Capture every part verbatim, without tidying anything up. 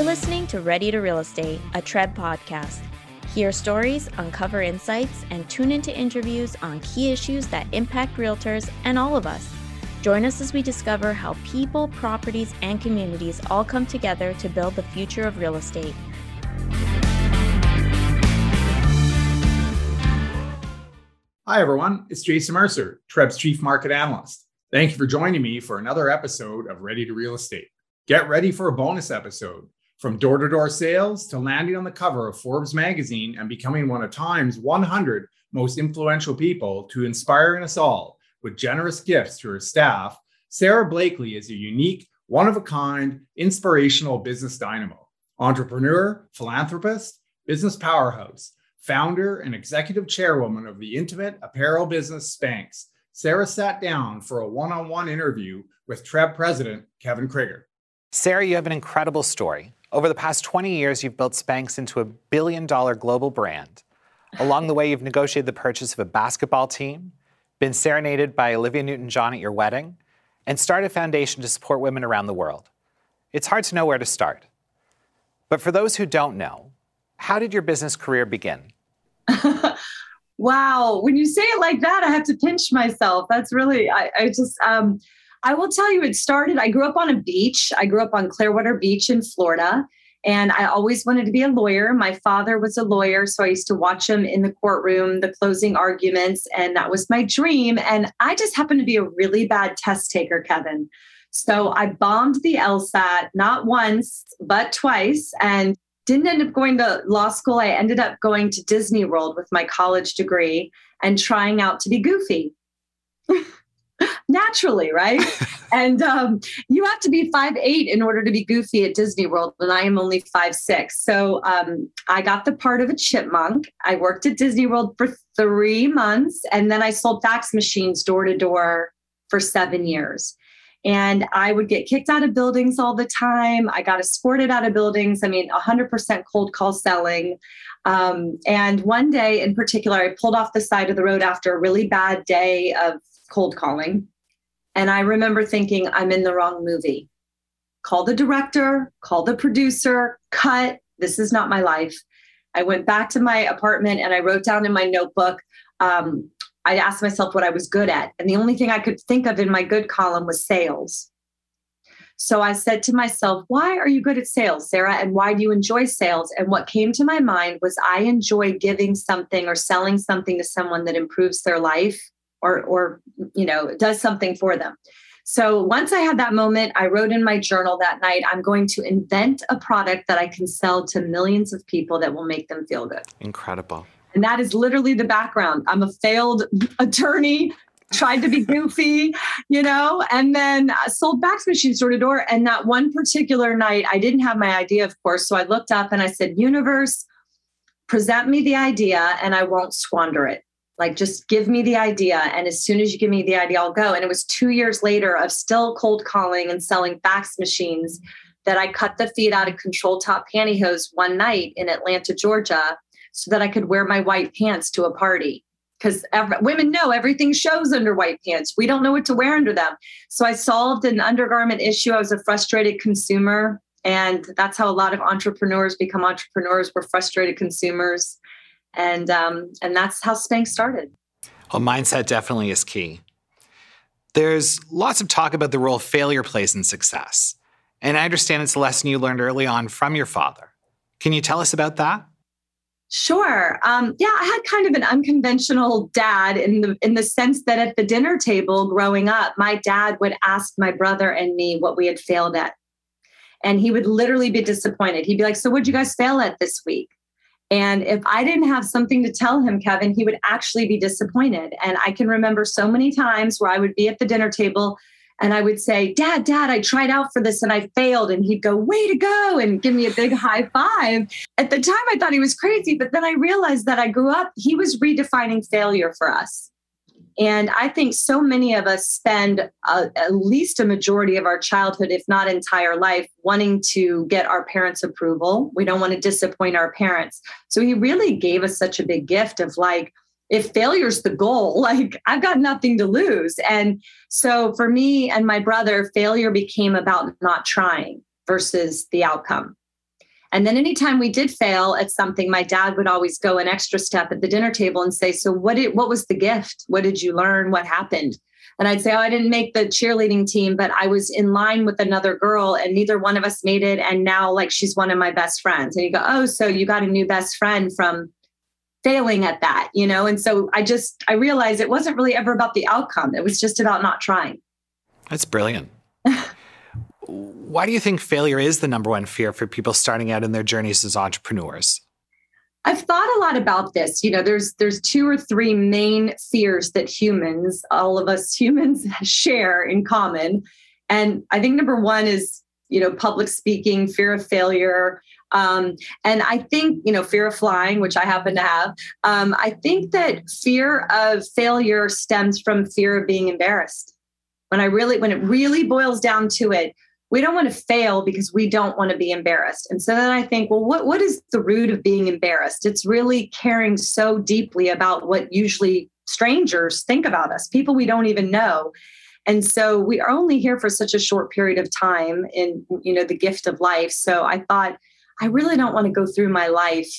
You're listening to Ready to Real Estate, a T R R E B podcast. Hear stories, uncover insights, and tune into interviews on key issues that impact realtors and all of us. Join us as we discover how people, properties, and communities all come together to build the future of real estate. Hi, everyone. It's Jason Mercer, T R R E B's Chief Market Analyst. Thank you for joining me for another episode of Ready to Real Estate. Get ready for a bonus episode. From door-to-door sales to landing on the cover of Forbes magazine and becoming one of Time's one hundred most influential people to inspiring us all with generous gifts to her staff, Sara Blakely is a unique, one-of-a-kind, inspirational business dynamo, entrepreneur, philanthropist, business powerhouse, founder and executive chairwoman of the intimate apparel business Spanx. Sara sat down for a one-on-one interview with T R R E B President Kevin Krigger. Sara, you have an incredible story. Over the past twenty years, you've built Spanx into a billion-dollar global brand. Along the way, you've negotiated the purchase of a basketball team, been serenaded by Olivia Newton-John at your wedding, and started a foundation to support women around the world. It's hard to know where to start. But for those who don't know, how did your business career begin? Wow, when you say it like that, I have to pinch myself. That's really, I, I just... Um, I will tell you, it started, I grew up on a beach. I grew up on Clearwater Beach in Florida, and I always wanted to be a lawyer. My father was a lawyer, so I used to watch him in the courtroom, the closing arguments, and that was my dream. And I just happened to be a really bad test taker, Kevin. So I bombed the LSAT, not once, but twice, and didn't end up going to law school. I ended up going to Disney World with my college degree and trying out to be goofy. Naturally, right? and um, you have to be five foot eight in order to be goofy at Disney World, and I am only five foot six. So um, I got the part of a chipmunk. I worked at Disney World for three months, and then I sold fax machines door to door for seven years. And I would get kicked out of buildings all the time. I got escorted out of buildings. I mean, one hundred percent cold call selling. Um, and one day in particular, I pulled off the side of the road after a really bad day of cold calling. And I remember thinking, I'm in the wrong movie. Call the director, call the producer, cut. This is not my life. I went back to my apartment and I wrote down in my notebook, um, I asked myself what I was good at. And the only thing I could think of in my good column was sales. So I said to myself, why are you good at sales, Sara? And why do you enjoy sales? And what came to my mind was I enjoy giving something or selling something to someone that improves their life. Or, or, you know, does something for them. So once I had that moment, I wrote in my journal that night, I'm going to invent a product that I can sell to millions of people that will make them feel good. Incredible. And that is literally the background. I'm a failed attorney, tried to be goofy, you know, and then sold fax machines door to door. And that one particular night, I didn't have my idea, of course. So I looked up and I said, universe, present me the idea and I won't squander it. Like, just give me the idea. And as soon as you give me the idea, I'll go. And it was two years later of still cold calling and selling fax machines that I cut the feet out of control top pantyhose one night in Atlanta, Georgia, so that I could wear my white pants to a party. Because women know everything shows under white pants. We don't know what to wear under them. So I solved an undergarment issue. I was a frustrated consumer. And that's how a lot of entrepreneurs become entrepreneurs. We're frustrated consumers. And um, and that's how Spanx started. Well, mindset definitely is key. There's lots of talk about the role failure plays in success. And I understand it's a lesson you learned early on from your father. Can you tell us about that? Sure. Um, yeah, I had kind of an unconventional dad in the in the sense that at the dinner table growing up, my dad would ask my brother and me what we had failed at. And he would literally be disappointed. He'd be like, so what'd you guys fail at this week? And if I didn't have something to tell him, Kevin, he would actually be disappointed. And I can remember so many times where I would be at the dinner table and I would say, Dad, Dad, I tried out for this and I failed. And he'd go, way to go, and give me a big high five. At the time, I thought he was crazy. But then I realized that I grew up, he was redefining failure for us. And I think so many of us spend a, at least a majority of our childhood, if not entire life, wanting to get our parents' approval. We don't want to disappoint our parents. So he really gave us such a big gift of like, if failure's the goal, like I've got nothing to lose. And so for me and my brother, failure became about not trying versus the outcome. And then anytime we did fail at something, my dad would always go an extra step at the dinner table and say, so what did, what was the gift? What did you learn? What happened? And I'd say, oh, I didn't make the cheerleading team, but I was in line with another girl and neither one of us made it. And now like, she's one of my best friends. And you go, oh, so you got a new best friend from failing at that, you know? And so I just, I realized it wasn't really ever about the outcome. It was just about not trying. That's brilliant. Why do you think failure is the number one fear for people starting out in their journeys as entrepreneurs? I've thought a lot about this. You know, there's there's two or three main fears that humans, all of us humans, share in common. And I think number one is, you know, public speaking, fear of failure. Um, and I think, you know, fear of flying, which I happen to have. Um, I think that fear of failure stems from fear of being embarrassed. When I really, when it really boils down to it, we don't want to fail because we don't want to be embarrassed. And so then I think, well, what, what is the root of being embarrassed? It's really caring so deeply about what usually strangers think about us, people we don't even know. And so we are only here for such a short period of time in, you know, the gift of life. So I thought, I really don't want to go through my life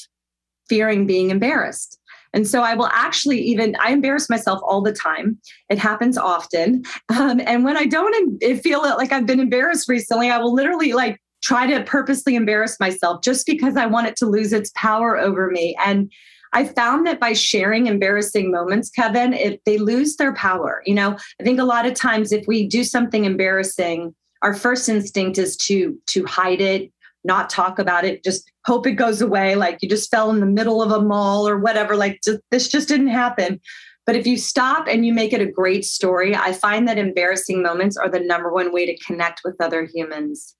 fearing being embarrassed. And so I will actually even, I embarrass myself all the time. It happens often. Um, and when I don't em- feel it, like I've been embarrassed recently, I will literally like try to purposely embarrass myself just because I want it to lose its power over me. And I found that by sharing embarrassing moments, Kevin, it, they lose their power. You know, I think a lot of times if we do something embarrassing, our first instinct is to, to hide it, not talk about it, just hope it goes away. Like you just fell in the middle of a mall or whatever, like just, this just didn't happen. But if you stop and you make it a great story, I find that embarrassing moments are the number one way to connect with other humans.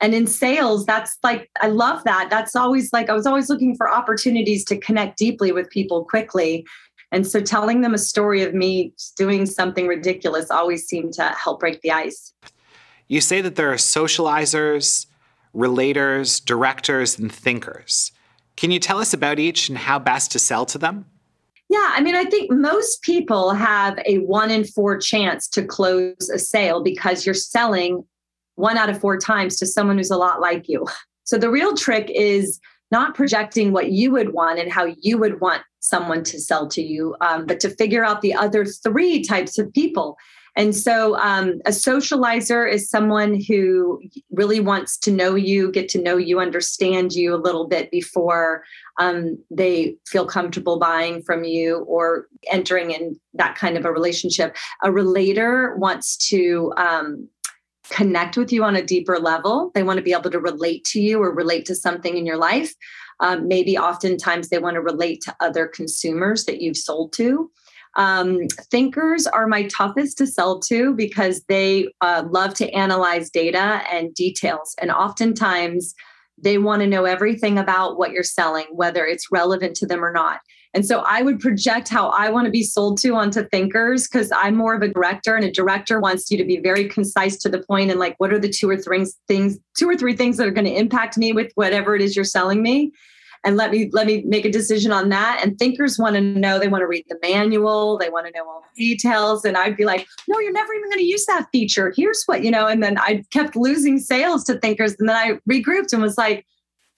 And in sales, that's like, I love that. That's always like, I was always looking for opportunities to connect deeply with people quickly. And so telling them a story of me doing something ridiculous always seemed to help break the ice. You say that there are socializers, relators, directors, and thinkers. Can you tell us about each and how best to sell to them? Yeah, I mean, I think most people have a one in four chance to close a sale because you're selling one out of four times to someone who's a lot like you. So the real trick is not projecting what you would want and how you would want someone to sell to you, um, but to figure out the other three types of people. And so um, a socializer is someone who really wants to know you, get to know you, understand you a little bit before um, they feel comfortable buying from you or entering in that kind of a relationship. A relator wants to um, connect with you on a deeper level. They want to be able to relate to you or relate to something in your life. Um, maybe oftentimes they want to relate to other consumers that you've sold to. Um, thinkers are my toughest to sell to because they uh, love to analyze data and details. And oftentimes they want to know everything about what you're selling, whether it's relevant to them or not. And so I would project how I want to be sold to onto thinkers because I'm more of a director, and a director wants you to be very concise to the point and like, what are the two or three things, two or three things that are going to impact me with whatever it is you're selling me? And let me let me make a decision on that. And thinkers want to know, they want to read the manual, they want to know all the details. And I'd be like, no, you're never even going to use that feature. Here's what, you know, and then I kept losing sales to thinkers. And then I regrouped and was like,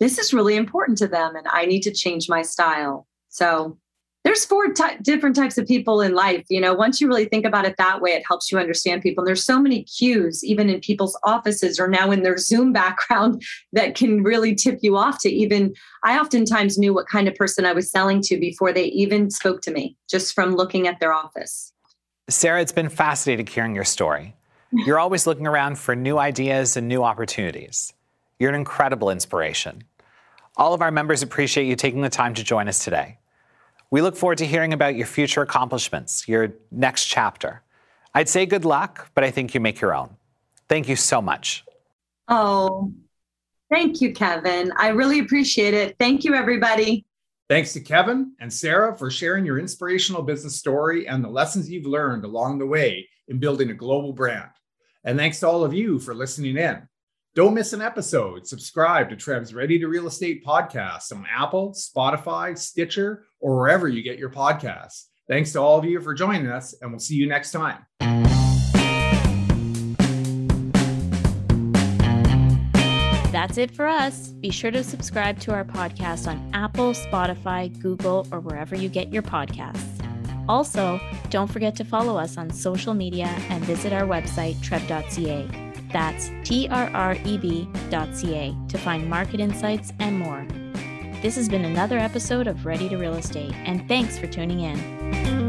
this is really important to them and I need to change my style. So there's four ty- different types of people in life. You know, once you really think about it that way, it helps you understand people. And there's so many cues, even in people's offices or now in their Zoom background, that can really tip you off to even, I oftentimes knew what kind of person I was selling to before they even spoke to me, just from looking at their office. Sara, it's been fascinating hearing your story. You're always looking around for new ideas and new opportunities. You're an incredible inspiration. All of our members appreciate you taking the time to join us today. We look forward to hearing about your future accomplishments, your next chapter. I'd say good luck, but I think you make your own. Thank you so much. Oh, thank you, Kevin. I really appreciate it. Thank you, everybody. Thanks to Kevin and Sara for sharing your inspirational business story and the lessons you've learned along the way in building a global brand. And thanks to all of you for listening in. Don't miss an episode. Subscribe to T R R E B's Ready to Real Estate podcast on Apple, Spotify, Stitcher, or wherever you get your podcasts. Thanks to all of you for joining us, and we'll see you next time. that's it for us. Be sure to subscribe to our podcast on Apple, Spotify, Google, or wherever you get your podcasts. Also, don't forget to follow us on social media and visit our website, T R R E B dot C A. That's T R R E B dot C A to find market insights and more. This has been another episode of Ready to Real Estate, and thanks for tuning in.